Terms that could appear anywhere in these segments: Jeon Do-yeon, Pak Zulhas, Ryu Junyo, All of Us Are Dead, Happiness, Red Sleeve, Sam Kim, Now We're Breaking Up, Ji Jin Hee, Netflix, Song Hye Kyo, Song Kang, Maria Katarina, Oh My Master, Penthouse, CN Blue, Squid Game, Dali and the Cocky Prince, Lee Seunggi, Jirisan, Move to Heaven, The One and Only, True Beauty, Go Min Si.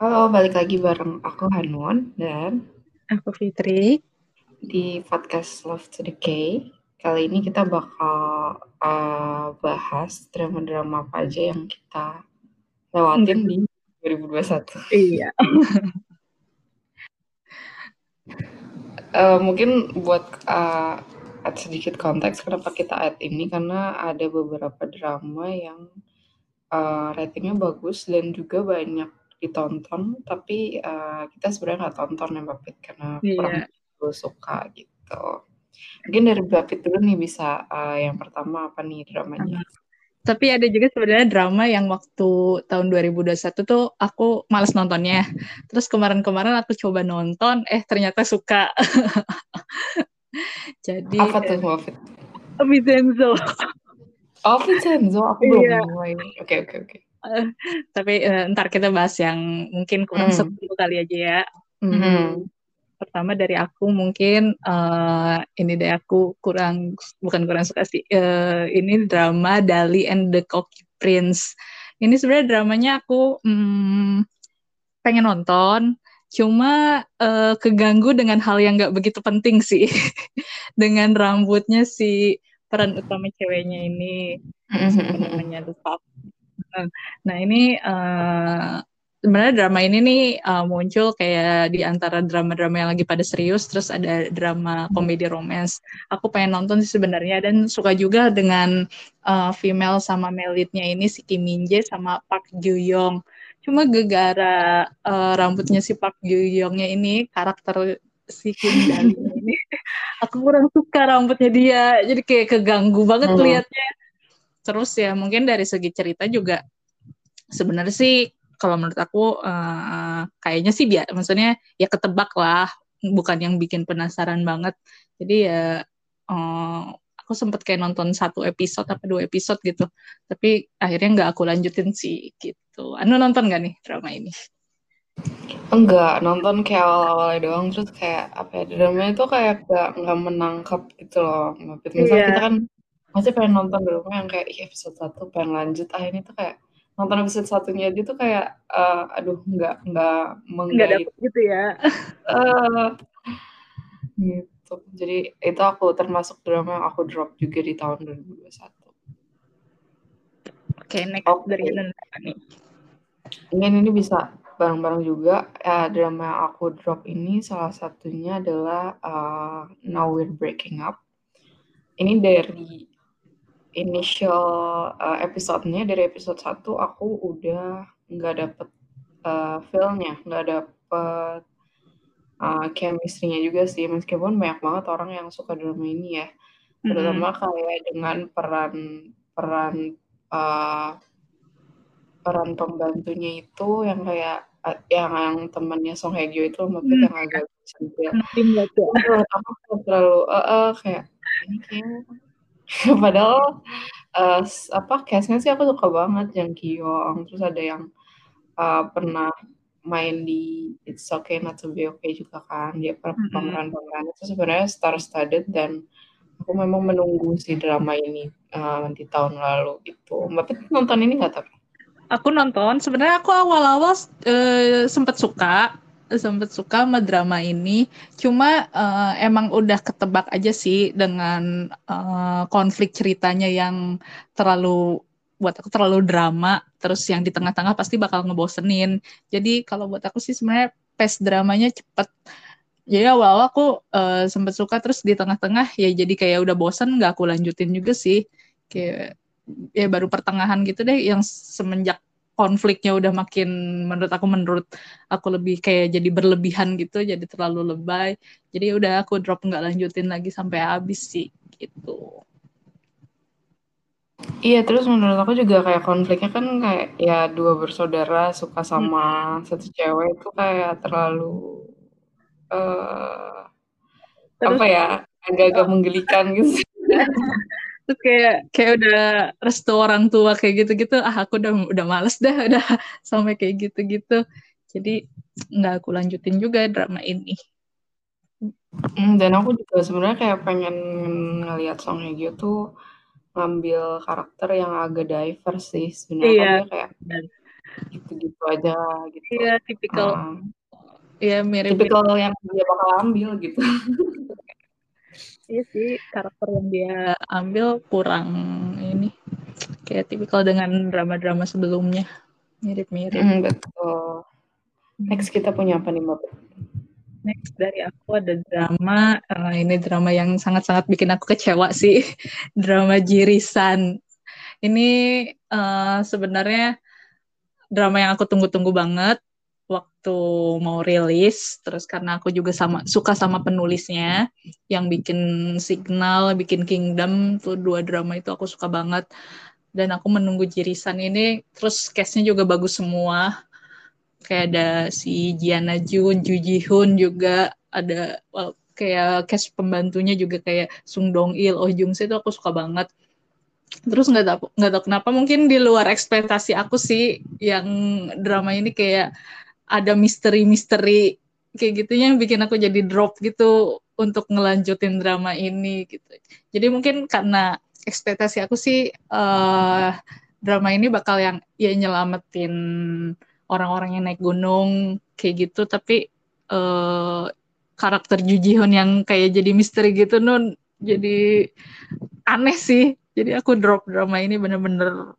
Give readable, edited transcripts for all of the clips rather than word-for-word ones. Halo, balik lagi bareng aku Hanwon dan aku Fitri di podcast Love to the K. Kali ini kita bakal bahas drama-drama apa aja yang kita lewatin di 2021. Iya. Mungkin buat add sedikit konteks kenapa kita add ini, karena ada beberapa drama yang ratingnya bagus dan juga banyak ditonton, tapi kita sebenarnya nggak tonton ya Mbak Pit, karena kurang suka gitu. Mungkin dari Mbak Pit dulu nih bisa yang pertama apa nih dramanya? Tapi ada juga sebenarnya drama yang waktu tahun 2021 tuh aku malas nontonnya. Terus kemarin-kemarin aku coba nonton, ternyata suka. Jadi apa tuh Mbak Pit? Vincenzo. Oh Vincenzo, aku belum mulai. Oke. Tapi ntar kita bahas yang mungkin kurang seru kali aja ya. Pertama dari aku mungkin ini dari aku bukan kurang suka sih. Ini drama Dali and the Cocky Prince. Ini sebenarnya dramanya aku pengen nonton, cuma keganggu dengan hal yang nggak begitu penting sih. Dengan rambutnya si peran utama ceweknya ini, namanya lupa. Nah ini sebenarnya drama ini nih muncul kayak di antara drama-drama yang lagi pada serius, terus ada drama komedi romance. Aku pengen nonton sih sebenarnya, dan suka juga dengan female sama male leadnya ini si Kim Min-jae sama Park Jiyoung. Cuma gegara rambutnya si Park Jiyoungnya ini, karakter si Kim Dali ini, aku kurang suka rambutnya dia. Jadi kayak keganggu banget liatnya. Terus ya mungkin dari segi cerita juga sebenarnya sih kalau menurut aku kayaknya sih maksudnya ya ketebak lah, bukan yang bikin penasaran banget. Jadi ya aku sempat kayak nonton satu episode apa dua episode gitu, tapi akhirnya nggak aku lanjutin sih gitu. Anu nonton nggak nih drama ini? Enggak, nonton kayak awal-awalnya doang, terus kayak apa ya, dramanya tuh kayak nggak menangkap gitu loh. Misalnya kita kan masih pengen nonton dulu yang kayak episode 1 pengen lanjut, ini tuh kayak nonton episode 1-nya aja tuh kayak aduh nggak menggait gitu ya. Gitu. Jadi itu aku termasuk drama yang aku drop juga di tahun 2021. Oke, next dari Nana nih. Ini bisa bareng-bareng juga. Drama yang aku drop ini salah satunya adalah Now We're Breaking Up. Ini dari initial episode-nya, dari episode 1 aku udah nggak dapet feel-nya, nggak dapet chemistry-nya juga sih, meskipun banyak banget orang yang suka drama ini ya, terutama kayak dengan peran pembantunya itu yang kayak yang temannya Song Hye Kyo itu maksudnya yang agak sensitif, aku terlalu kayak ini padahal case-nya sih aku suka banget yang Kiyoung, terus ada yang pernah main di It's Okay Not to Be Okay juga kan, dia pemeran-pemeran itu sebenarnya star-studded, dan aku memang menunggu si drama ini di tahun lalu gitu. Mbak Pit nonton ini nggak? Tapi aku nonton, sebenarnya aku awal-awal sempat suka sama drama ini, cuma emang udah ketebak aja sih dengan konflik ceritanya yang buat aku terlalu drama, terus yang di tengah-tengah pasti bakal ngebosenin. Jadi kalau buat aku sih sebenarnya pace dramanya cepet. Jadi awal-awal aku sempat suka, terus di tengah-tengah ya jadi kayak udah bosen, nggak aku lanjutin juga sih. Kayak ya baru pertengahan gitu deh yang semenjak konfliknya udah makin menurut aku lebih kayak jadi berlebihan gitu, jadi terlalu lebay. Jadi udah aku drop, nggak lanjutin lagi sampai habis sih gitu. Iya, terus menurut aku juga kayak konfliknya kan kayak ya dua bersaudara suka sama satu cewek itu kayak terlalu terus, apa ya, agak-agak menggelikan gitu. Terus kayak udah restu orang tua kayak gitu-gitu, aku udah males dah, udah sampai kayak gitu-gitu. Jadi nggak aku lanjutin juga drama ini. Dan aku juga sebenarnya kayak pengen ngelihat Song Hye Kyo tuh ngambil karakter yang agak diverse sih sebenarnya. Iya. Kayak gitu-gitu aja gitu. Iya, tipikal. Iya, mirip. Tipikal yang dia bakal ambil gitu. Iya sih, karakter yang dia ambil kurang ini. Kayak tipikal dengan drama-drama sebelumnya. Mirip-mirip. Betul. Next kita punya apa nih, Mbak? Next dari aku ada drama, ini drama yang sangat-sangat bikin aku kecewa sih. Drama Jirisan. Ini sebenarnya drama yang aku tunggu-tunggu banget waktu mau rilis. Terus karena aku juga suka sama penulisnya yang bikin Signal, bikin Kingdom, tuh dua drama itu aku suka banget. Dan aku menunggu Jirisan ini, terus cast-nya juga bagus semua. Kayak ada si Jiana Jun, Ju Ji-hun juga ada, kayak cast pembantunya juga kayak Sung Dong Il, Oh Jung Se, itu aku suka banget. Terus nggak tahu kenapa, mungkin di luar ekspektasi aku sih, yang drama ini kayak ada misteri-misteri kayak gitunya yang bikin aku jadi drop gitu untuk ngelanjutin drama ini gitu. Jadi mungkin karena ekspektasi aku sih drama ini bakal yang ya nyelamatin orang-orang yang naik gunung kayak gitu, tapi karakter Ju Ji-hun yang kayak jadi misteri gitu nun jadi aneh sih. Jadi aku drop drama ini, bener-bener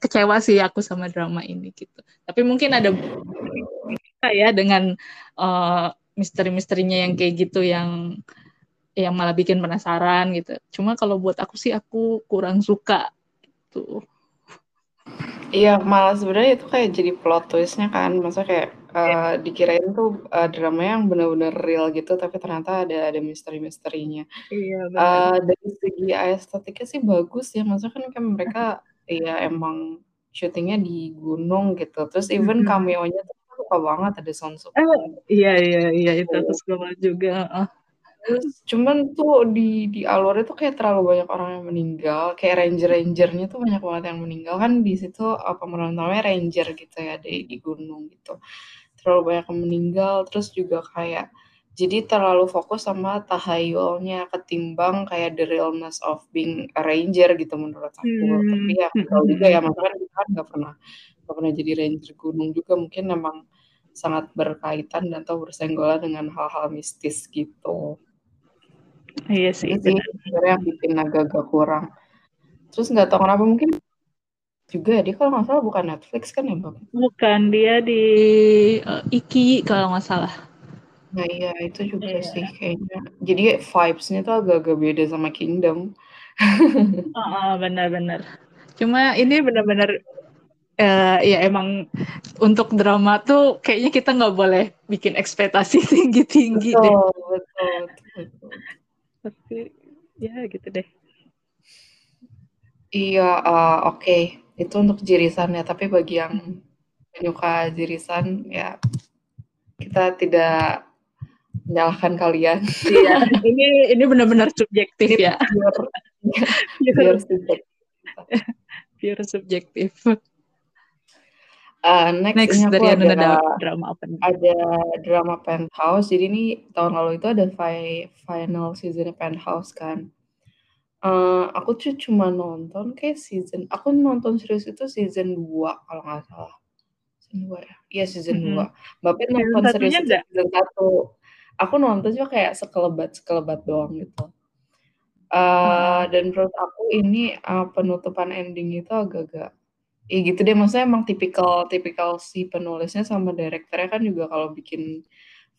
kecewa sih aku sama drama ini gitu. Tapi mungkin ada ya dengan misteri-misterinya yang kayak gitu yang malah bikin penasaran gitu. Cuma kalau buat aku sih aku kurang suka gitu. Iya, malah sebenarnya itu kayak jadi plot twist-nya kan, maksudnya kayak dikirain tuh drama yang benar-benar real gitu, tapi ternyata ada misteri-misterinya. Iya, dari segi estetiknya sih bagus ya, maksudnya kan mereka ya emang syutingnya di gunung gitu, terus even cameo-nya tuh suka banget, ada Son Suk. Iya itu aku suka banget juga. Terus cuman tuh di alurnya tuh kayak terlalu banyak orang yang meninggal, kayak ranger-rangernya tuh banyak banget yang meninggal kan di situ, pemeran utamanya ranger gitu ya di gunung gitu, terlalu banyak yang meninggal. Terus juga kayak jadi terlalu fokus sama tahayulnya ketimbang kayak the realness of being a ranger gitu menurut aku. Tapi ya kalau juga ya maksudnya kita kan nggak pernah jadi ranger gunung juga, mungkin memang sangat berkaitan dan atau bersenggolan dengan hal-hal mistis gitu. Iya sih, itu yang bikin agak-agak kurang. Terus nggak tahu kenapa, mungkin juga dia kalau nggak salah bukan Netflix kan ya Mbak? Bukan, dia di IKI kalau nggak salah. Nah iya, itu juga sih kayaknya. Jadi vibes-nya tuh agak-agak beda sama Kingdom. Benar-benar. Cuma ini benar-benar ya emang untuk drama tuh kayaknya kita nggak boleh bikin ekspektasi tinggi-tinggi deh. Betul. Tapi ya gitu deh. Iya, oke. Itu untuk Jirisan ya. Tapi bagi yang penyuka Jirisan ya, kita tidak menyalahkan kalian. Iya. ini benar-benar subjektif ya. Pure subjektif. Pure subjektif. Next dari ada drama apa nih? Ada drama Penthouse. Jadi ini tahun lalu itu ada final season Penthouse kan. Aku tuh cuma nonton kayak aku nonton series itu season 2 kalau nggak salah. Season 2 ya? Iya season 2. Mbak Pet nonton series itu season 1. Aku nonton cuma kayak sekelebat doang gitu. Dan menurut aku ini penutupan ending itu agak-agak ya gitu deh, maksudnya emang tipikal si penulisnya sama direkturnya kan juga kalau bikin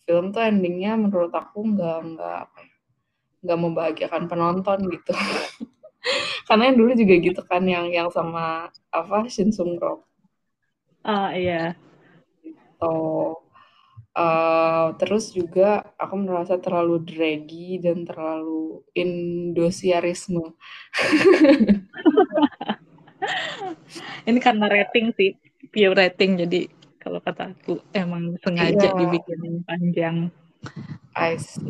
film tuh endingnya menurut aku nggak membahagiakan penonton gitu. Karena yang dulu juga gitu kan yang sama apa Snowdrop. Iya. Gitu. Terus juga aku merasa terlalu draggy dan terlalu indosiarisme. Ini karena rating sih, pure rating, jadi kalau kata aku emang sengaja dibikin panjang.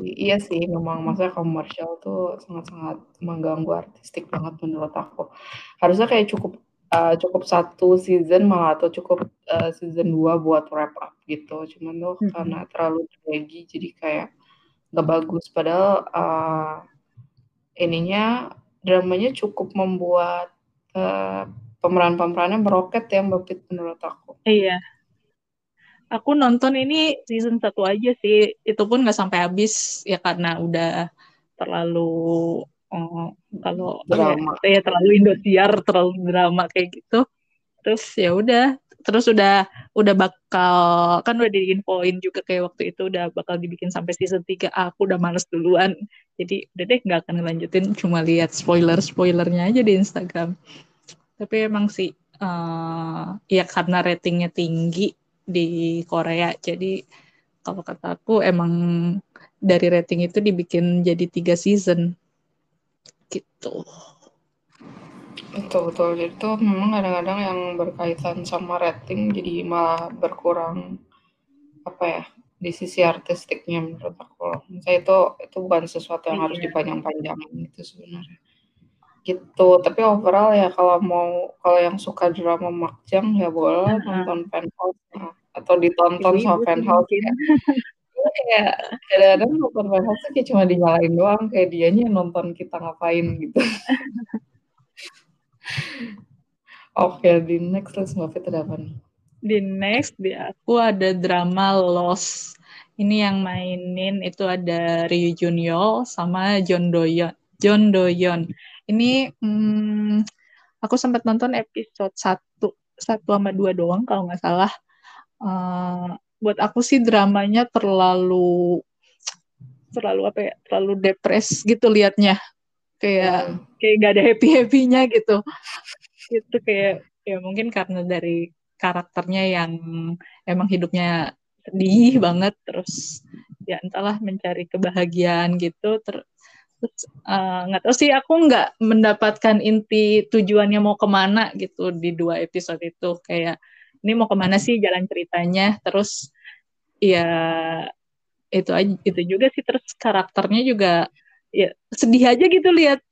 Iya sih, memang maksudnya komersial tuh sangat-sangat mengganggu artistik banget menurut aku. Harusnya kayak cukup satu season malah, atau cukup season 2 buat wrap up gitu. Cuman tuh karena terlalu draggy jadi kayak gak bagus. Padahal dramanya cukup membuat pemeran-pemerannya meroket ya Mbak Pit menurut aku. Iya. Aku nonton ini season 1 aja sih. Itu pun gak sampai habis ya karena udah terlalu kalau drama. Ya terlalu Indosiar, terlalu drama kayak gitu. Terus ya udah, terus udah bakal kan udah diinfoin juga kayak waktu itu udah bakal dibikin sampai season 3. Aku udah males duluan. Jadi udah deh enggak akan lanjutin, cuma lihat spoiler-spoilernya aja di Instagram. Tapi emang sih ya karena ratingnya tinggi di Korea. Jadi kalau kata aku emang dari rating itu dibikin jadi 3 season. Gitu. Betul-betul, jadi itu memang kadang-kadang yang berkaitan sama rating jadi malah berkurang apa ya di sisi artistiknya menurut aku. Saya itu bukan sesuatu yang harus dipanjang-panjangin gitu sebenarnya. Gitu, tapi overall ya kalau yang suka drama makjang ya boleh nonton Penthouse ya. Atau ditonton sama Penthouse ya. Kayak kadang-kadang nonton Penthouse tuh kayak cuma dinyalain doang, kayak dianya nonton kita ngapain gitu. Oke, di next list Mbak Fit ada apa nih? Di next di aku ada drama Lost. Ini yang mainin itu ada Ryu Junyo sama Jeon Do-yeon. Ini aku sempat nonton episode 1 sama 2 doang kalau nggak salah. Buat aku sih dramanya terlalu apa ya? Terlalu depres gitu liatnya. Kayak nggak ada happy-happy-nya gitu. Itu kayak ya mungkin karena dari karakternya yang emang hidupnya sedih banget, terus ya entahlah mencari kebahagiaan gitu. Terus nggak tahu sih, aku nggak mendapatkan inti tujuannya mau kemana gitu di 2 episode itu. Kayak ini mau kemana sih jalan ceritanya, terus ya itu juga sih. Terus karakternya juga ya sedih aja gitu lihat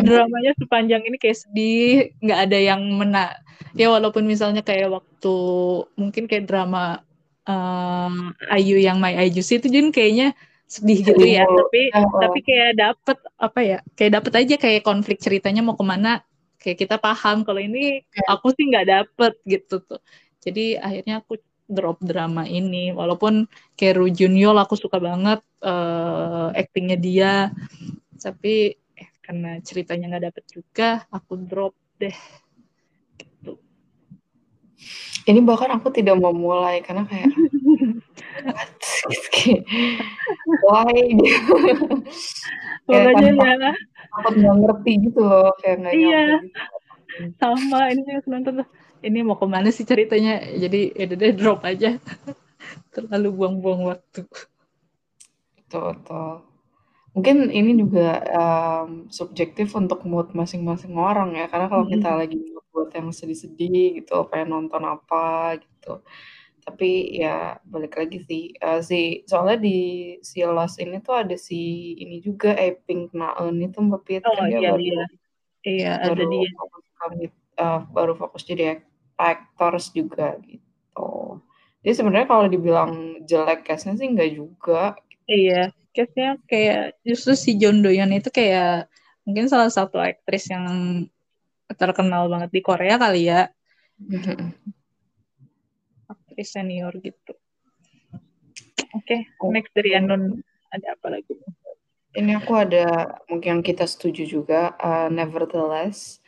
dramanya sepanjang ini, kayak sedih, nggak ada yang mena. Ya walaupun misalnya kayak waktu mungkin kayak drama IU yang My IUC itu Jun kayaknya sedih gitu ya, tapi kayak dapet apa ya, kayak dapet aja kayak konflik ceritanya mau kemana, kayak kita paham. Kalau ini aku sih nggak dapet gitu tuh, jadi akhirnya aku drop drama ini. Walaupun Keru Junior aku suka banget actingnya dia, tapi karena ceritanya nggak dapet juga, aku drop deh. Gitu. Ini bahkan aku tidak mau mulai karena kayak why gitu. Makanya aku nggak ngerti gitu loh, kayak nggak nyambung. Iya. Sama ini juga nonton. Ini mau kemana sih ceritanya? Jadi ya deh drop aja. Terlalu buang-buang waktu. Betul. Mungkin ini juga subjektif untuk mood masing-masing orang ya. Karena kalau kita lagi buat yang sedih-sedih gitu, pengen nonton apa gitu. Tapi ya balik lagi sih. Soalnya di si Lost ini tuh ada si ini juga Eping Naeun itu Mbak Pit. Oh iya, iya. Iya, ada dia. Baru fokus jadi actors juga gitu. Jadi sebenarnya kalau dibilang jelek castnya sih enggak juga. Iya, castnya kayak justru si Jeon Do-yeon itu kayak mungkin salah satu aktris yang terkenal banget di Korea kali ya. Aktris senior gitu. Oke. Next dari Anun ada apa lagi? Ini aku ada mungkin yang kita setuju juga, Nevertheless.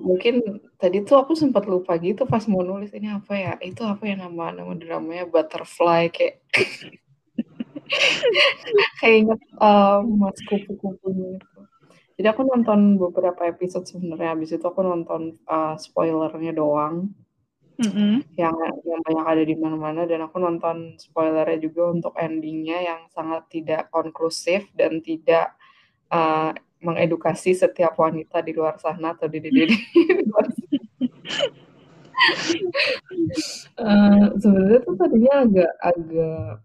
Mungkin tadi tuh aku sempat lupa gitu pas mau nulis ini apa ya, itu apa ya nama dramanya, Butterfly kayak kayak inget Mas Kupu-Kupu gitu. Jadi aku nonton beberapa episode sebenarnya, habis itu aku nonton spoilernya doang yang banyak ada di mana-mana, dan aku nonton spoilernya juga untuk endingnya yang sangat tidak konklusif dan tidak mengedukasi setiap wanita di luar sana atau di luar sana. Sebenarnya tuh tadinya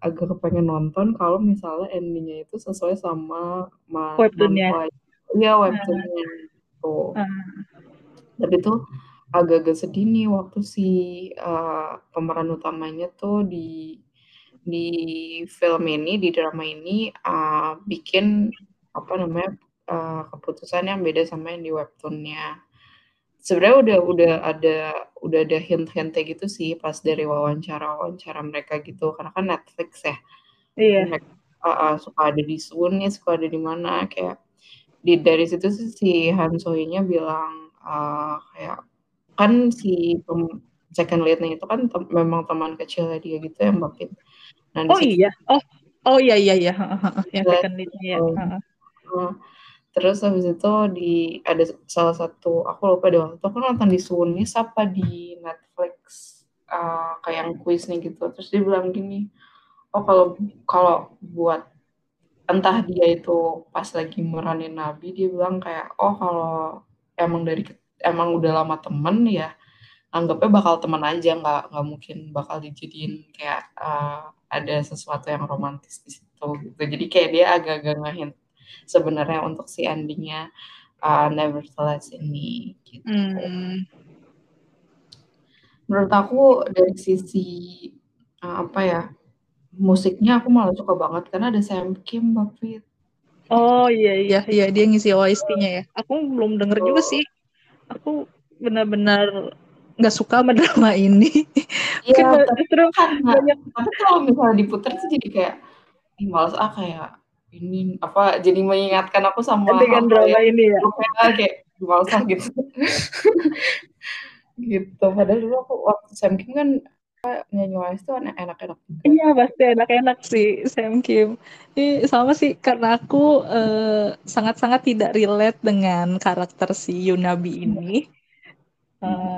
agak kepengen nonton kalau misalnya endingnya itu sesuai sama webtoonnya. Iya, webtoonnya tuh. Tapi tuh agak-agak sedih nih waktu si pemeran utamanya tuh di film ini, di drama ini bikin keputusan yang beda sama yang di webtoonnya. sebenarnya udah ada hint-hint kayak gitu sih pas dari wawancara mereka gitu, karena kan Netflix ya. Iya. Mereka, suka ada di Suwon, suka ada di mana, kayak di dari situ sih si Han Sohee-nya bilang kayak kan si second lead-nya itu kan memang teman kecilnya dia gitu yang makin. Nah, oh iya. Oh iya. Yang second lead-nya ya. Terus habis itu ada salah satu, aku lupa deh waktu itu aku nonton di Sunis apa di Netflix kayak yang kuis nih gitu. Terus dia bilang gini, oh kalau buat entah dia itu pas lagi meranin Nabi, dia bilang kayak oh kalau emang udah lama temen ya anggapnya bakal temen aja, nggak mungkin bakal dijadiin kayak ada sesuatu yang romantis di situ gitu. Jadi kayak dia agak-agak ngehint sebenarnya untuk si endingnya Nevertheless ini gitu. Menurut aku dari sisi musiknya aku malah suka banget karena ada Sam Kim Fit. Oh iya dia ngisi OST-nya ya. Aku belum denger juga sih. Aku benar-benar nggak suka sama drama ini. Iya. Tapi kalau misalnya diputar sih jadi kayak males kayak ini apa jadi mengingatkan aku sama dengan drama ini ya. Kayak malsah gitu. Gitu. Padahal dulu aku waktu Sam Kim kan nyanyi wise itu enak-enak. Iya pasti enak-enak sih Sam Kim. Ini sama sih karena aku sangat-sangat tidak relate dengan karakter si Yunabi ini.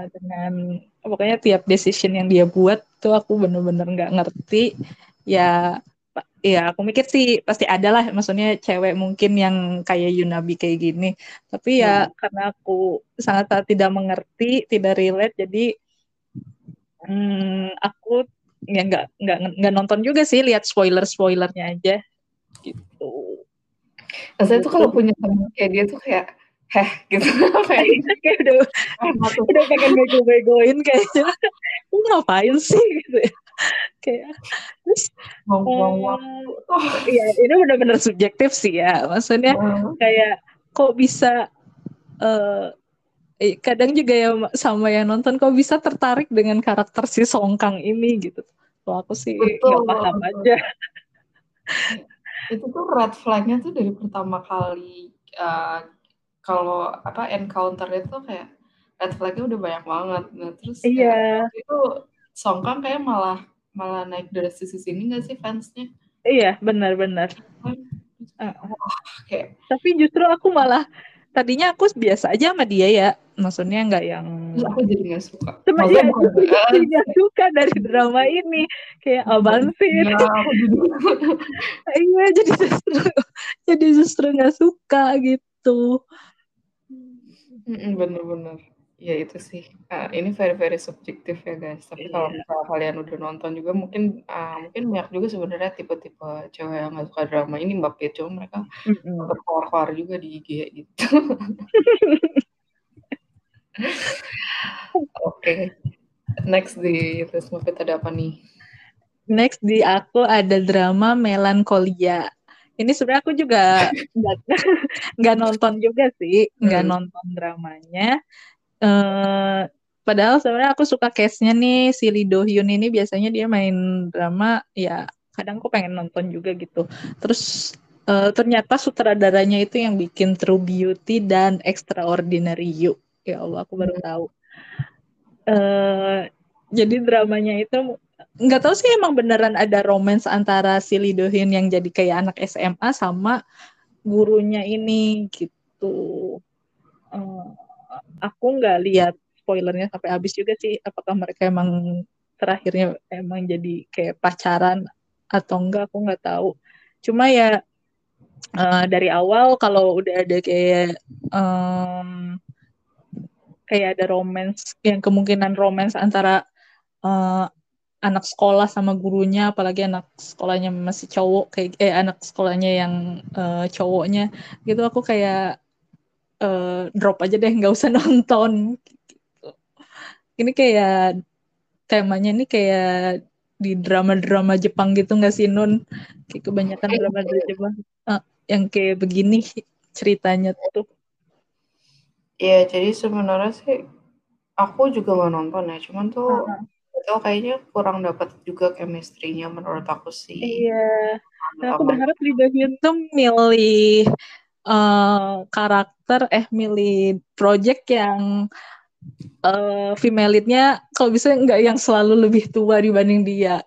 Dengan pokoknya tiap decision yang dia buat tuh aku bener-bener nggak ngerti ya. Ya aku mikir sih pasti ada lah, maksudnya cewek mungkin yang kayak Yunabi kayak gini. Tapi ya karena aku sangat tidak mengerti, tidak relate, jadi aku ya nggak nonton juga sih, lihat spoilernya aja gitu. Maksudnya tuh kalau punya teman kayak dia tuh kayak gitu kayak udah pengen bego-begoin kayaknya. Lu ngapain sih gitu ya. Kayak terus ya ini benar-benar subjektif sih ya, maksudnya kayak kok bisa kadang juga ya sama yang nonton kok bisa tertarik dengan karakter si Song Kang ini gitu. Kalau aku sih nggak paham aja. Itu tuh red flagnya tuh dari pertama kali kalau encounter-nya tuh kayak red flagnya udah banyak banget. Nah terus itu Song Kang kayak malah naik dari sisi sini nggak sih fansnya? Iya benar. Tapi justru aku malah tadinya aku biasa aja sama dia ya, maksudnya nggak yang. Aku jadi nggak suka. Sebenarnya aku tidak suka dari drama ini, kayak abansir. Iya jadi justru nggak suka gitu. Benar. Ya itu sih, ini very subjektif ya guys. Tapi kalau misalnya kalian udah nonton juga mungkin banyak juga sebenarnya tipe-tipe cewek yang nggak suka drama ini Mbak Pia, cuma mereka berkoar-koar juga di IG gitu. Oke. Next di terus movie ada apa nih? Next di aku ada drama Melancholia. Ini sebenarnya aku juga nggak nonton juga sih, nggak nonton dramanya. Padahal sebenarnya aku suka case-nya nih, si Lee Do-hyun ini biasanya dia main drama ya kadang aku pengen nonton juga gitu. Terus ternyata sutradaranya itu yang bikin True Beauty dan Extraordinary You. Ya Allah, aku baru tahu. Jadi dramanya itu nggak tahu sih emang beneran ada romance antara si Lee Do-hyun yang jadi kayak anak SMA sama gurunya ini gitu. Aku nggak lihat spoilernya sampai habis juga sih, apakah mereka emang terakhirnya emang jadi kayak pacaran atau enggak aku nggak tahu. Cuma ya dari awal kalau udah ada kayak kayak ada romance yang kemungkinan romance antara anak sekolah sama gurunya, apalagi anak sekolahnya masih cowok kayak anak sekolahnya yang cowoknya gitu, aku kayak drop aja deh, nggak usah nonton gitu. Ini kayak temanya ini kayak di drama-drama Jepang gitu nggak sih Nun? Kayak kebanyakan drama-drama Jepang yang kayak begini ceritanya tuh. Iya, jadi sebenarnya sih Aku juga nggak nonton ya, cuman tuh itu kayaknya kurang dapat juga chemistry-nya menurut aku sih. Iya. Nah, aku berharap Lee Do-hyun tuh milih karakter, milih project yang female lead-nya kalau bisa nggak yang selalu lebih tua dibanding dia.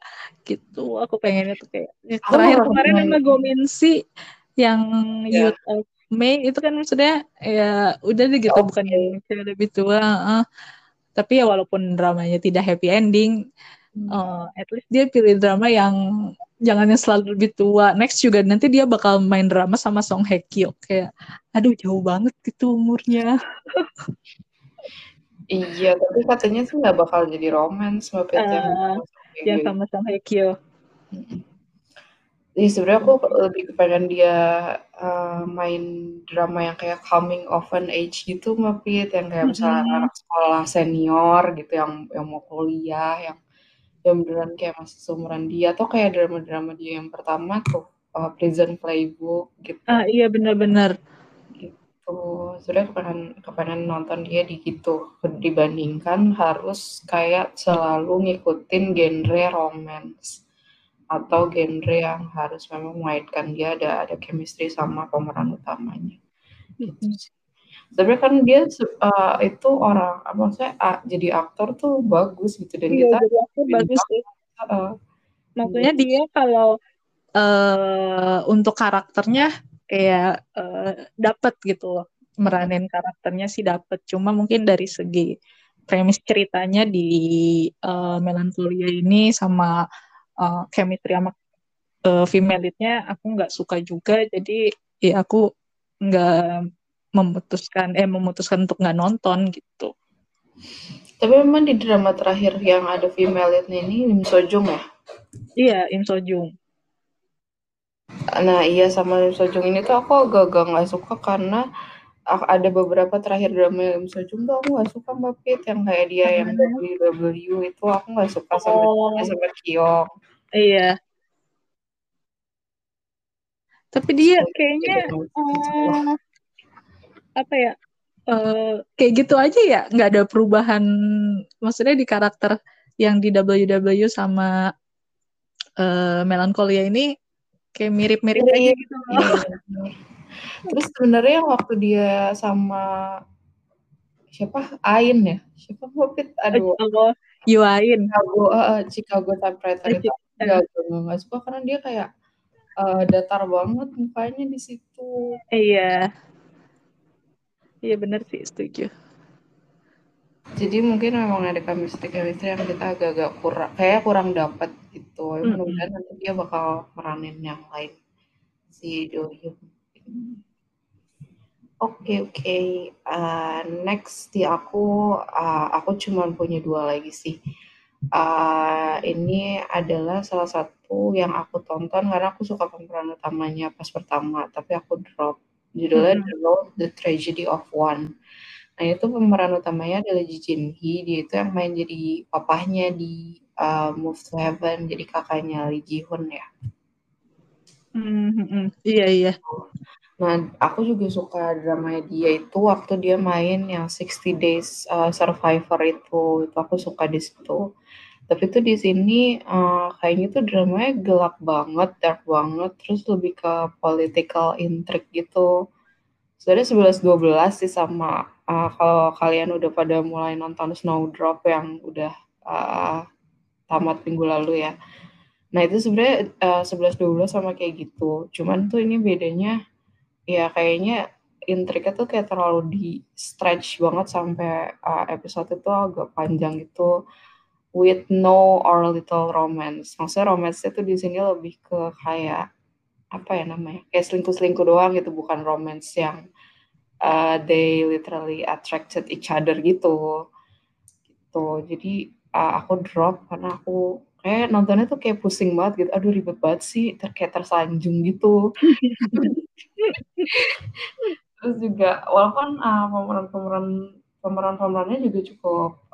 Gitu, aku pengennya tuh kayak. Terakhir kemarin sama Go Min Si yang Youth of May itu kan maksudnya ya udah deh gitu, bukan yang lebih tua. Tapi ya walaupun dramanya tidak happy ending, at least dia pilih drama yang jangan yang selalu lebih tua. Next juga nanti dia bakal main drama sama Song Hye Kyo. Kayak, aduh jauh banget gitu umurnya. Iya, tapi katanya tuh gak bakal jadi romance. Yang sama Song Hye Kyo. Jadi sebenarnya aku lebih kepengen dia main drama yang kayak coming of an age gitu, Mapit, yang kayak misalnya anak sekolah senior gitu, yang mau kuliah, yang beneran kayak masih seumuran dia, atau kayak drama-drama dia yang pertama tuh Prison Playbook gitu. Ah iya benar-benar. Gitu. Sebenarnya kepengen nonton dia di gitu dibandingkan harus kayak selalu ngikutin genre romance. Atau genre yang harus memang mengaitkan dia ada chemistry sama pemeran utamanya. Gitu. Sebenarnya kan dia itu orang, maksudnya jadi aktor tuh bagus gitu dan kita bagus sih. Maksudnya dia kalau untuk karakternya kayak dapat gitu loh, meranin karakternya sih dapat. Cuma mungkin dari segi premis ceritanya di Melancholia ini sama chemistry sama female lead-nya aku nggak suka juga, jadi ya aku nggak memutuskan untuk nggak nonton gitu. Tapi memang di drama terakhir yang ada female lead-nya ini Lim Sojung ya? Iya, Lim Sojung. Nah iya, sama Lim Sojung ini tuh aku agak-agak nggak suka karena ada beberapa terakhir drama Lim Sojung tuh aku nggak suka, Mbak Pit, yang kayak dia yang WW itu aku nggak suka sama Kyong. Iya. Tapi dia kayaknya kayak gitu aja ya, nggak ada perubahan, maksudnya di karakter yang di WW sama Melancholia ini kayak mirip-mirip aja gitu. Iya. Terus sebenarnya waktu dia sama siapa? Ain ya? Siapa Popit? Aduh. You Ain. Chicago Typewriter. Gak suka karena dia kayak datar banget mukanya di situ. Iya. Iya benar sih, setuju. Jadi mungkin memang ada chemistry yang kita agak-agak kurang dapat gitu. Mudah-mudahan nanti dia bakal meranin yang lain si Do-hyun. Oke. Next di aku cuma punya 2 lagi sih. Ini adalah salah satu yang aku tonton karena aku suka pemeran utamanya pas pertama, tapi aku drop. Judulnya The Road, The Tragedy of One. Nah itu pemeran utamanya adalah Ji Jin Hee, dia itu yang main jadi papahnya di Move to Heaven, jadi kakaknya Lee Ji-hun ya. Iya. Nah, aku juga suka drama dia itu waktu dia main yang 60 Days Survivor itu aku suka di situ. Tapi tuh di sini kayaknya tuh dramanya gelap banget, dark banget, terus lebih ke political intrigue gitu. Sebenarnya 11-12 sih sama kalau kalian udah pada mulai nonton Snowdrop yang udah tamat minggu lalu ya. Nah, itu sebenarnya 11-12 sama kayak gitu. Cuman tuh ini bedanya ya kayaknya intriknya tuh kayak terlalu di stretch banget sampai episode itu agak panjang gitu, with no or little romance. Maksudnya romance-nya tuh di sini lebih ke kayak apa ya namanya, kayak selingkuh-selingkuh doang gitu, bukan romance yang they literally attracted each other gitu. Jadi aku drop karena aku kayak nontonnya tuh kayak pusing banget gitu. Aduh ribet banget sih, kayak tersanjung gitu. Terus juga walaupun pemeran-pemerannya juga cukup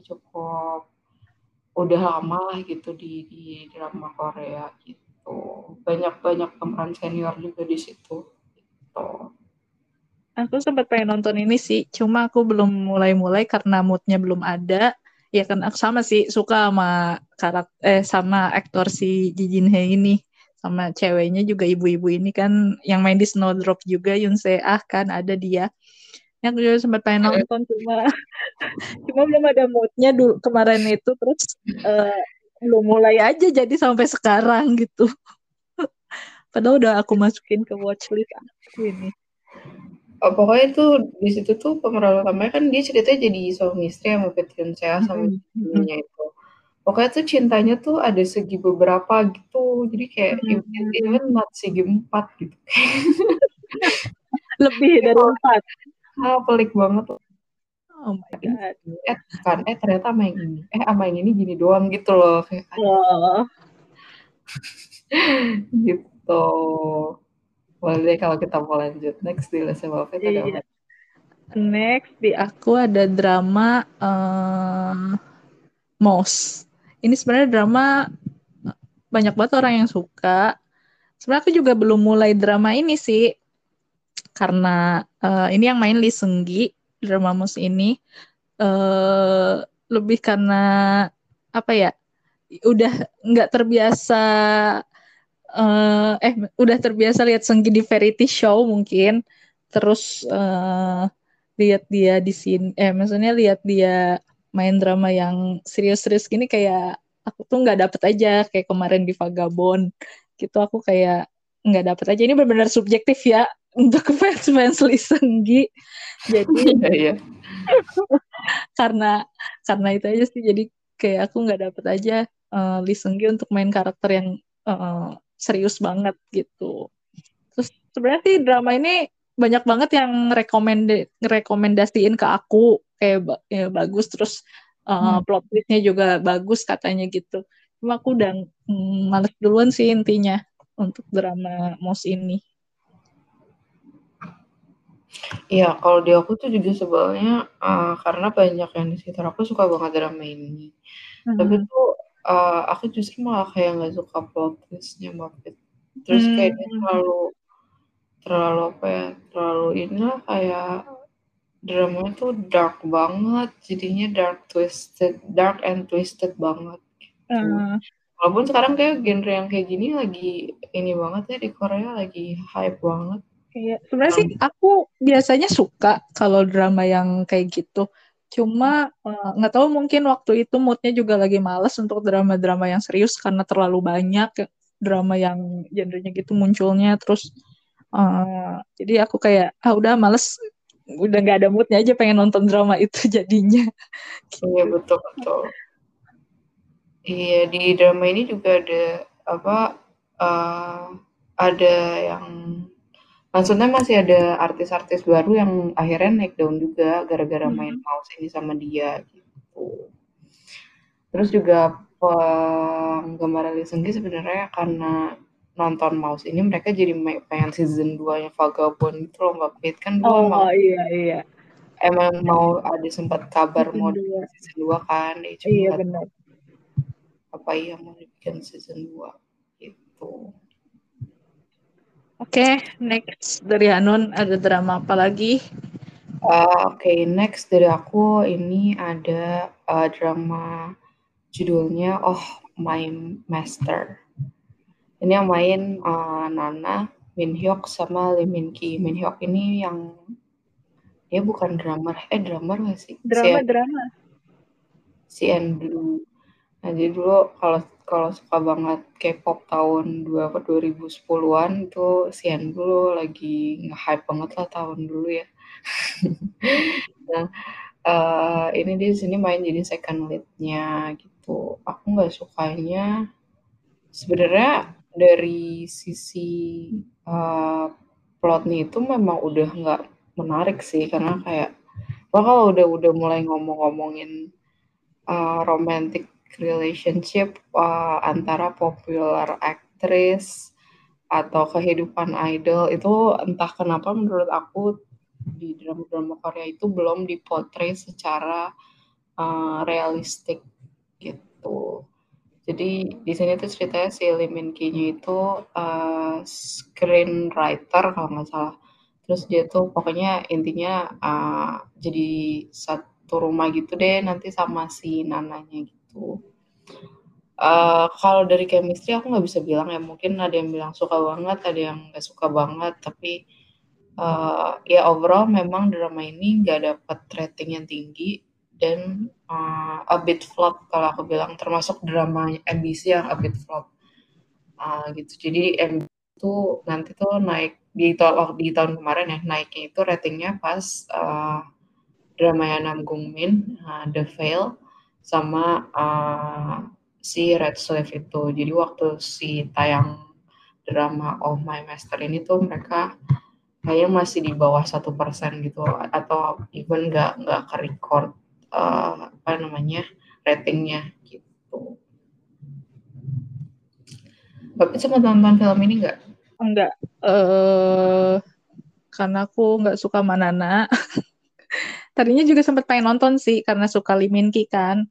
cukup udah lama lah gitu di drama Korea gitu. Banyak pemeran senior juga di situ gitu. Aku sempat pengen nonton ini sih, cuma aku belum mulai-mulai karena moodnya belum ada. Ya kan aku sama sih suka sama karakter sama aktor si Ji Jin Hee ini, sama ceweknya juga ibu-ibu ini kan yang main di Snowdrop juga Yoon Se-ah kan ada dia. Yang aku juga sempat pengen nonton cuma belum ada moodnya dulu kemarin itu terus belum mulai aja jadi sampai sekarang gitu. Padahal udah aku masukin ke watchlist aku ini. Oh, pokoknya itu di situ tuh pemeran utamanya kan dia ceritanya jadi suami istri sama Vincenzo sama ibunya itu. Pokoknya tuh cintanya tuh ada segi beberapa gitu. Jadi kayak even not segi 4 gitu. Lebih dari 4. Ah, pelik banget tuh. Oh my god. Ternyata sama yang ini. Sama yang ini gini doang gitu loh kayak. Oh. Gitu. Boleh kalau kita mau lanjut next di Les Buffet ada apa? Next di aku ada drama Mouse. Ini sebenarnya drama banyak banget orang yang suka. Sebenarnya aku juga belum mulai drama ini sih karena ini yang main Lee Seunggi drama Mouse ini lebih karena apa ya? Udah nggak terbiasa. Udah terbiasa lihat Seunggi di variety show mungkin, terus lihat dia di sini, maksudnya lihat dia main drama yang serius-serius gini kayak aku tuh nggak dapet aja kayak kemarin di Vagabond gitu aku kayak nggak dapet aja ini benar-benar subjektif ya untuk fans-fans Lee Seunggi jadi karena itu aja sih jadi kayak aku nggak dapet aja Lee Seunggi untuk main karakter yang serius banget gitu. Terus sebenarnya sih drama ini banyak banget yang rekomendasiin ke aku kayak ya, bagus terus plot twistnya juga bagus katanya gitu. Cuma aku udah males duluan sih intinya untuk drama Mouse ini. Iya kalau di aku tuh juga sebenarnya karena banyak yang di sekitar aku suka banget drama ini. Tapi tuh aku justru malah kayak nggak suka plot twistnya banget. Terus kayak dia terlalu inilah kayak drama tuh dark banget, jadinya dark and twisted banget. Walaupun sekarang kayak genre yang kayak gini lagi ini banget ya di Korea lagi hype banget. Iya, sebenarnya sih aku biasanya suka kalau drama yang kayak gitu. Cuma nggak tahu mungkin waktu itu moodnya juga lagi malas untuk drama-drama yang serius karena terlalu banyak drama yang genrenya gitu munculnya terus jadi aku kayak udah malas udah nggak ada moodnya aja pengen nonton drama itu jadinya. Iya betul. Iya di drama ini juga ada ada yang maksudnya masih ada artis-artis baru yang akhirnya naik down juga gara-gara main Mouse ini sama dia gitu. Terus juga penggemar Lee Seunggi sebenarnya karena nonton Mouse ini mereka jadi pengen season 2-nya Vagabond gitu loh Mbak Pit kan dulu iya. Emang mau ada sempat kabar mau season 2 kan iya benar. Apa yang mau dibikin season 2 gitu. Oke, next dari Hanwon ada drama apa lagi? Oke, next dari aku ini ada drama judulnya Oh My Master. Ini yang main Nana, Minhyuk sama Lim Min Ki. Minhyuk ini yang dia bukan drummer, drummer nggak sih? Drama. CN Blue. Nah, jadi dulu kalau suka banget K-pop tahun 2010-an itu Sian dulu lagi nge-hype banget lah tahun dulu ya. Nah, ini di sini main jadi second lead-nya gitu. Aku nggak sukanya sebenarnya dari sisi plotnya itu memang udah nggak menarik sih karena kayak kalau udah mulai ngomongin romantic relationship antara popular aktris atau kehidupan idol itu entah kenapa menurut aku di drama-drama Korea itu belum dipotret secara realistik gitu. Jadi di sini tuh ceritanya si Lee Min Ki-nya itu screenwriter kalau nggak salah. Terus dia tuh pokoknya intinya jadi satu rumah gitu deh nanti sama si Nananya gitu. Kalau dari chemistry aku nggak bisa bilang ya, mungkin ada yang bilang suka banget, ada yang nggak suka banget, tapi ya overall memang drama ini nggak dapat rating yang tinggi dan a bit flop kalau aku bilang, termasuk drama MBC yang a bit flop gitu. Jadi MBC itu nanti tuh naik di tahun kemarin ya, naiknya itu ratingnya pas dramanya Namgung Min, The Veil, sama si Red Sleeve itu. Jadi waktu si tayang drama Oh My Master ini tuh mereka kayaknya masih di bawah 1% gitu, atau even nggak ke-record ratingnya gitu. Bapak sempat nonton film ini nggak? Enggak, karena aku nggak suka Manana. Tadinya juga sempat pengen nonton sih, karena suka Lee Min Ki kan.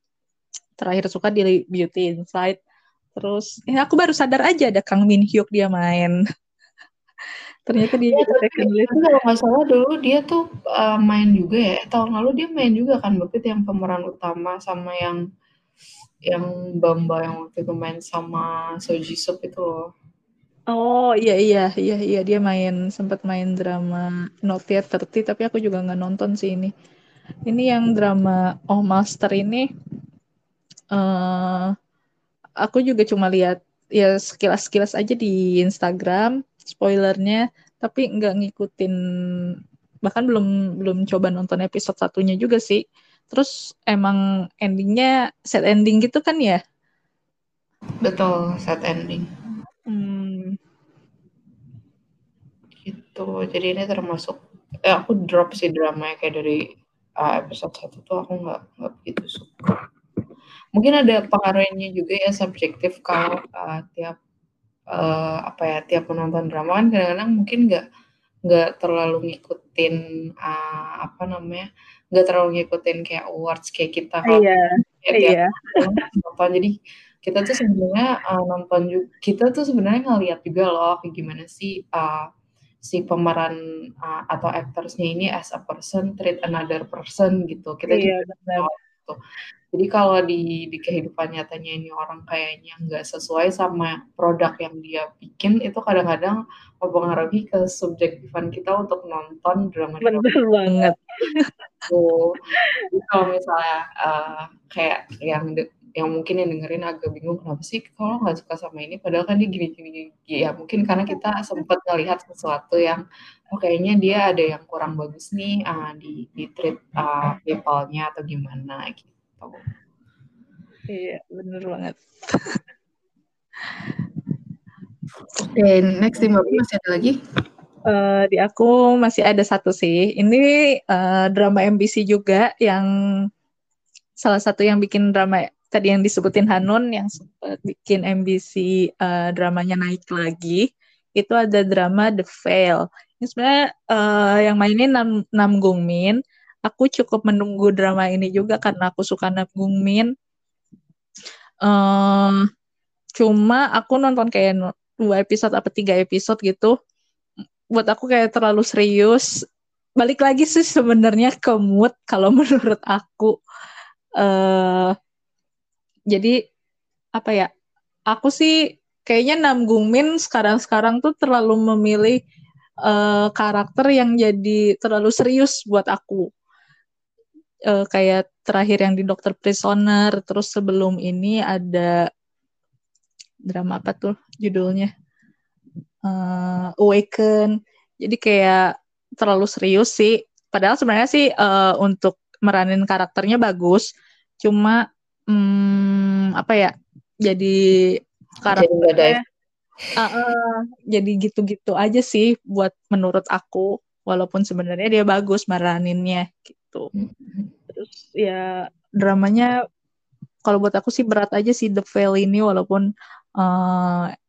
Terakhir suka di Beauty Inside. Terus, aku baru sadar aja ada Kang Minhyuk dia main. Ternyata dia juga second list. Kalau nggak salah dulu dia tuh main juga ya. Tahun lalu dia main juga kan, Bapit, yang pemeran utama sama yang Bamba yang waktu itu main sama So Ji Sup itu loh. Oh iya dia sempat main drama Not Yet 30, tapi aku juga nggak nonton sih ini. Ini yang drama Oh Master ini, aku juga cuma lihat ya sekilas-sekilas aja di Instagram spoilernya, tapi nggak ngikutin, bahkan belum coba nonton episode satunya juga sih. Terus emang endingnya sad ending gitu kan ya? Betul, sad ending. Gitu, jadi ini termasuk aku drop sih dramanya kayak dari episode 1 tuh aku nggak begitu suka. Mungkin ada pengaruhnya juga ya, subjektif kalau tiap penonton drama kan kadang-kadang mungkin nggak terlalu ngikutin kayak awards kayak kita kalau nonton. Jadi kita tuh sebenarnya ngelihat juga loh gimana sih si pemeran atau aktorsnya ini as a person treat another person gitu. Kita juga gitu. Jadi kalau di kehidupan nyatanya ini orang kayaknya nggak sesuai sama produk yang dia bikin, itu kadang-kadang mempengaruhi kesubjektifan kita untuk nonton drama-drama. Bener banget. So, kalau misalnya kayak yang mungkin yang dengerin agak bingung kenapa sih kalau nggak suka sama ini, padahal kan dia gini-gini ya, mungkin karena kita sempat melihat sesuatu yang kayaknya dia ada yang kurang bagus nih di treat people-nya atau gimana gitu. Iya, bener banget. Dan next di Mbak masih ada lagi? Di aku masih ada satu sih. Ini drama MBC juga yang salah satu yang bikin drama tadi yang disebutin Hanwon yang sempat bikin MBC dramanya naik lagi, itu ada drama The Veil. Ini sebenarnya yang mainin Namgung Min. Aku cukup menunggu drama ini juga karena aku suka Namgung Min. Cuma aku nonton kayak 2 episode apa 3 episode gitu. Buat aku kayak terlalu serius. Balik lagi sih sebenarnya ke mood kalau menurut aku. Jadi apa ya? Aku sih kayaknya Namgung Min sekarang tuh terlalu memilih karakter yang jadi terlalu serius buat aku. Kayak terakhir yang di Dokter Prisoner, terus sebelum ini ada drama apa tuh judulnya? Awaken. Jadi kayak terlalu serius sih. Padahal sebenarnya sih untuk meranin karakternya bagus. Cuma jadi karakternya jadi gitu-gitu aja sih buat menurut aku, walaupun sebenarnya dia bagus meraninnya gitu. Terus ya dramanya kalau buat aku sih berat aja sih The Veil ini, walaupun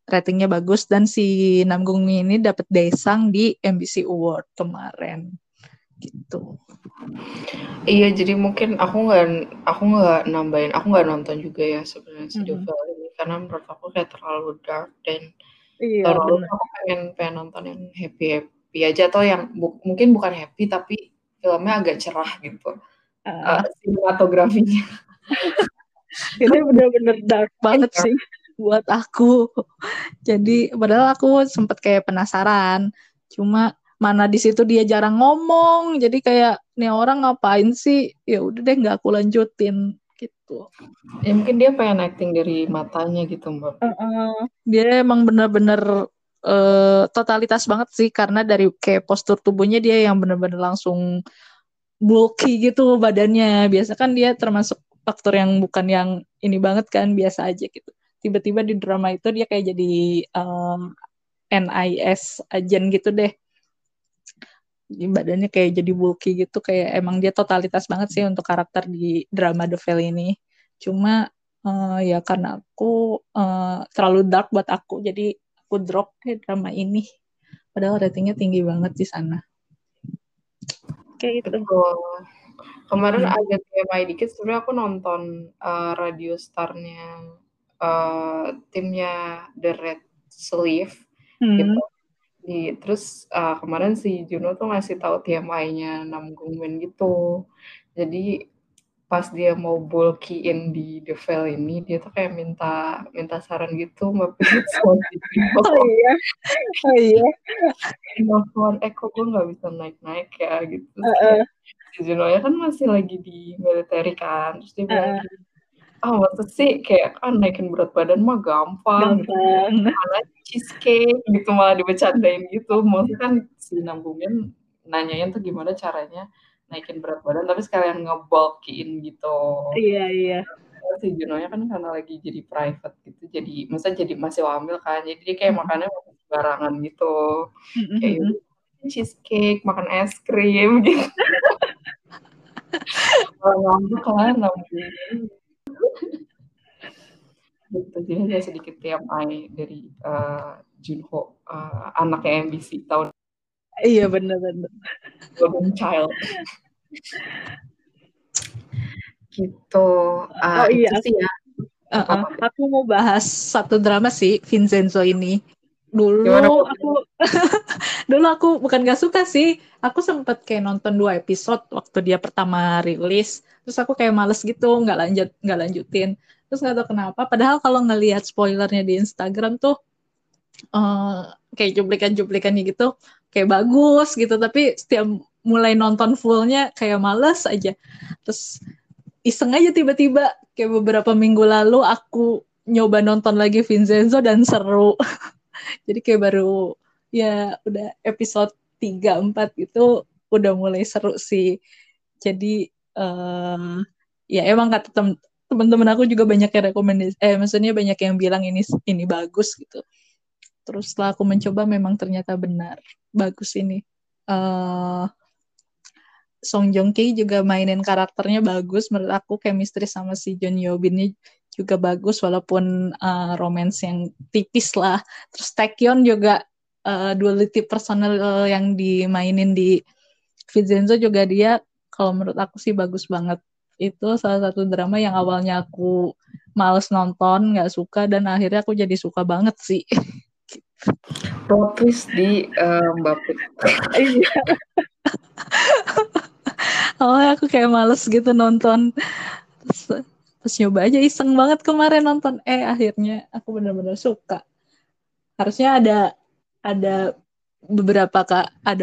ratingnya bagus dan si Namgung ini dapat Daesang di MBC Award kemarin gitu. Iya, jadi mungkin aku nggak nonton juga ya sebenarnya si The Veil ini, karena menurut aku kayak terlalu dark dan terlalu aku pengen nonton yang happy happy aja, atau yang mungkin bukan happy tapi filmnya agak cerah gitu. Sinematografinya itu benar-benar dark banget sih buat aku. Jadi padahal aku sempet kayak penasaran, cuma mana di situ dia jarang ngomong, jadi kayak nih orang ngapain sih, ya udah deh nggak aku lanjutin gitu. Ya mungkin dia pengen acting dari matanya gitu mbak. Dia emang bener-bener totalitas banget sih, karena dari kayak postur tubuhnya dia yang bener-bener langsung bulky gitu badannya. Biasa kan dia termasuk aktor yang bukan yang ini banget kan, biasa aja gitu. Tiba-tiba di drama itu dia kayak jadi NIS agent gitu deh. Di badannya kayak jadi bulky gitu, kayak emang dia totalitas banget sih untuk karakter di drama The Veil ini. Cuma ya karena aku terlalu dark buat aku, jadi aku drop ke drama ini. Padahal ratingnya tinggi banget di sana. Kayak gitu. Kemarin agak TMI dikit, sebenarnya aku nonton radio starnya timnya The Red Sleeve gitu. Terus kemarin si Juno tuh ngasih tahu TMI-nya Namgung Min gitu. Jadi pas dia mau bulky-in di The Veil ini, dia tuh kayak minta saran gitu, mbak Pitson. Oh iya. Nelfon, kok gue nggak bisa naik-naik ya gitu. Si Juno ya kan masih lagi di military kan, terus dia bilang gitu, maksud sih kayak kan naikin berat badan mah gampang. Malah cheesecake gitu, malah dibecandain gitu. Maksudnya kan si Nambumin nanyain tuh gimana caranya naikin berat badan tapi sekalian ngebulkin gitu. Iya. Si Junonya kan karena lagi jadi private gitu, jadi maksudnya jadi masih wamil kan, jadi dia kayak makannya sembarangan gitu, kayak cheesecake, makan es krim gitu. Ngambek lah Nambumin gitu. Jadi ada sedikit TMI dari Junho, anaknya MBC tahun. Iya benar. Golden Child. Gitu. Aku mau bahas satu drama sih, Vincenzo ini. Dulu aku bukan gak suka sih, aku sempet kayak nonton 2 episode waktu dia pertama rilis, terus aku kayak males gitu, nggak lanjutin. Terus nggak tahu kenapa, padahal kalau ngelihat spoilernya di Instagram tuh kayak cuplikan-cuplikannya gitu kayak bagus gitu, tapi setiap mulai nonton fullnya kayak males aja. Terus iseng aja tiba-tiba kayak beberapa minggu lalu aku nyoba nonton lagi Vincenzo dan seru. Jadi kayak baru ya udah episode 3-4 gitu udah mulai seru sih. Jadi ya emang kata teman-teman aku juga banyak yang rekomendasi, maksudnya banyak yang bilang ini bagus gitu. Terus setelah aku mencoba memang ternyata benar bagus ini. Song Joong-ki juga mainin karakternya bagus menurut aku, chemistry sama si Jeon Do-yeon juga bagus walaupun romance yang tipis lah. Terus Taekyon juga duality personal yang dimainin di Vincenzo juga dia kalau menurut aku sih bagus banget. Itu salah satu drama yang awalnya aku males nonton, gak suka, dan akhirnya aku jadi suka banget sih. Plot twist di Mbak Put. Awalnya aku kayak males gitu nonton. Terus nyoba aja iseng banget kemarin nonton, akhirnya aku benar-benar suka. Harusnya ada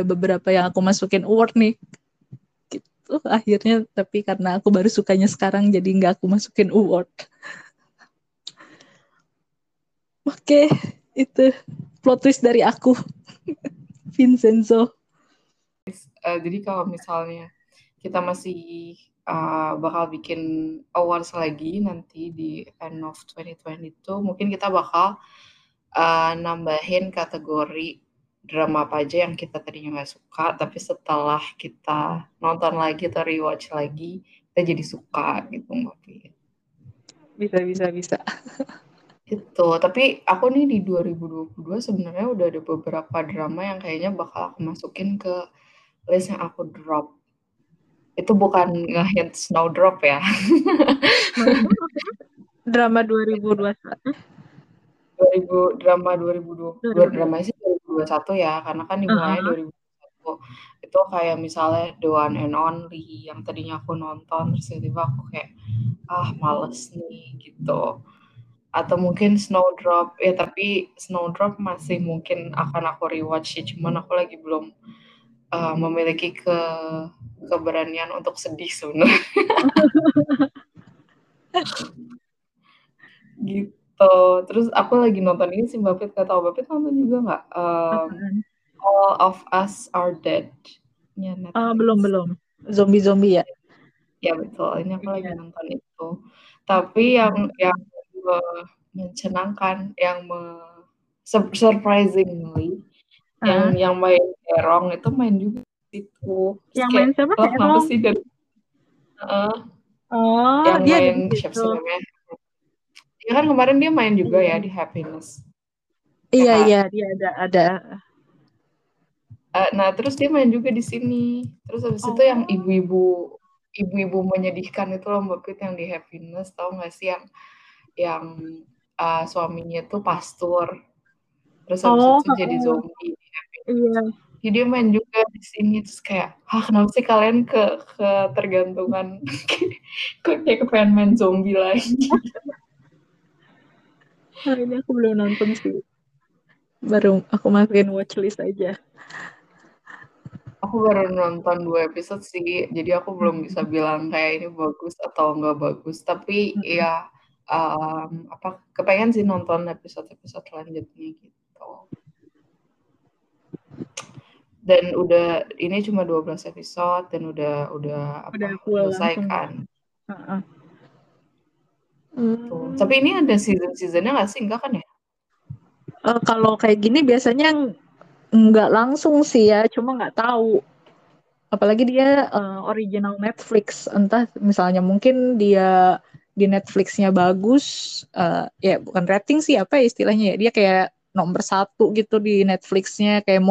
beberapa yang aku masukin award nih gitu akhirnya, tapi karena aku baru sukanya sekarang jadi nggak aku masukin award. Oke, itu plot twist dari aku. Vincenzo. Jadi kalau misalnya kita masih bakal bikin awards lagi nanti di end of 2022, mungkin kita bakal nambahin kategori drama apa aja yang kita tadinya gak suka, tapi setelah kita nonton lagi atau rewatch lagi kita jadi suka gitu Mbak Pia. Bisa gitu. Tapi aku nih di 2022 sebenarnya udah ada beberapa drama yang kayaknya bakal aku masukin ke list yang aku drop. Itu bukan nge-hint Snowdrop ya. Drama 2021. Drama 2020. Drama sih 2021 ya, karena kan dimulai 2020 Itu kayak misalnya The One and Only yang tadinya aku nonton terus tiba-tiba aku kayak males nih gitu. Atau mungkin Snowdrop, ya tapi Snowdrop masih mungkin akan aku rewatch sih, cuman aku lagi belum memiliki keberanian untuk sedih sebenarnya. Gitu. Terus aku lagi nonton ini sih, Mbak Pit, gak tau Mbak Pit nonton juga gak? All of Us Are Dead. Ya, belum. Zombie-zombie ya? Ya betul, ini aku lagi nonton itu. Tapi yang menyenangkan, yang surprisingly, yang main Erong itu main juga itu. Yang main siapa? Erong. Yang dia main siapa sih namanya? Ya kan kemarin dia main juga ya di Happiness. Iya, dia ada. Nah terus dia main juga di sini. Terus habis itu yang ibu-ibu menyedihkan itu loh Mbak Pit, yang di Happiness, tahu nggak sih yang suaminya tuh pastur, terus habis itu jadi zombie. Iya. Jadi dia main juga di sini, terus kayak, kenapa sih kalian ketergantungan, kayak pengen main zombie lagi. Hari ini aku belum nonton sih, baru aku masukin watchlist aja. Aku baru nonton 2 episode sih, jadi aku belum bisa bilang kayak ini bagus atau nggak bagus. Tapi ya kepengen sih nonton episode selanjutnya gitu. Dan udah ini cuma 12 episode dan udah selesai kan. Tapi ini ada season-seasonnya nggak sih? Enggak kan ya? Kalau kayak gini biasanya nggak langsung sih ya, cuma nggak tahu. Apalagi dia original Netflix, entah misalnya mungkin dia di Netflixnya bagus, ya bukan rating sih, apa istilahnya ya, dia kayak nomor 1 gitu di Netflixnya, kayak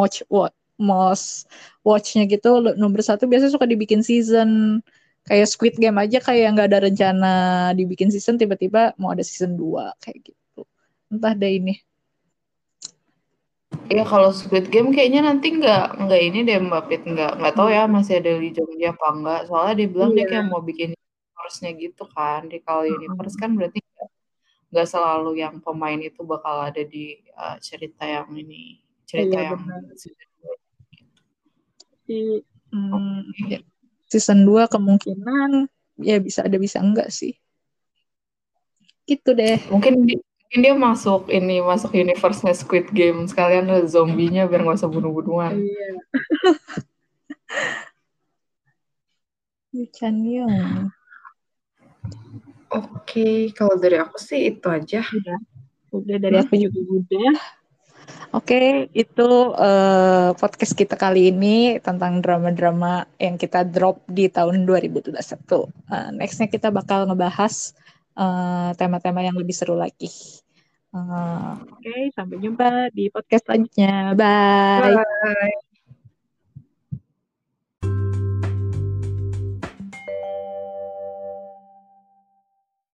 most watchnya gitu, nomor 1 biasanya suka dibikin season, kayak Squid Game aja kayak nggak ada rencana dibikin season, tiba-tiba mau ada season 2 kayak gitu, entah deh ini. Ya kalau Squid Game kayaknya nanti nggak ini deh Mbak Pit, nggak tahu ya masih ada di Jogja apa nggak, soalnya dia bilang dia kayak mau bikin universe-nya gitu kan, di kalau universe kan berarti nggak selalu yang pemain itu bakal ada di cerita yang ini, cerita yang season 2 kemungkinan ya bisa ada bisa enggak sih, gitu deh. Mungkin dia masuk universe-nya Squid Game, sekalian ada zombinya biar nggak usah bunuh-bunuhan. Iya. Yuchanyeong. Oke, kalau dari aku sih itu aja. Udah dari aku juga udah. Oke, itu podcast kita kali ini tentang drama-drama yang kita drop di tahun 2021. Next-nya kita bakal ngebahas tema-tema yang lebih seru lagi. Oke, sampai jumpa di podcast selanjutnya. Bye. Bye.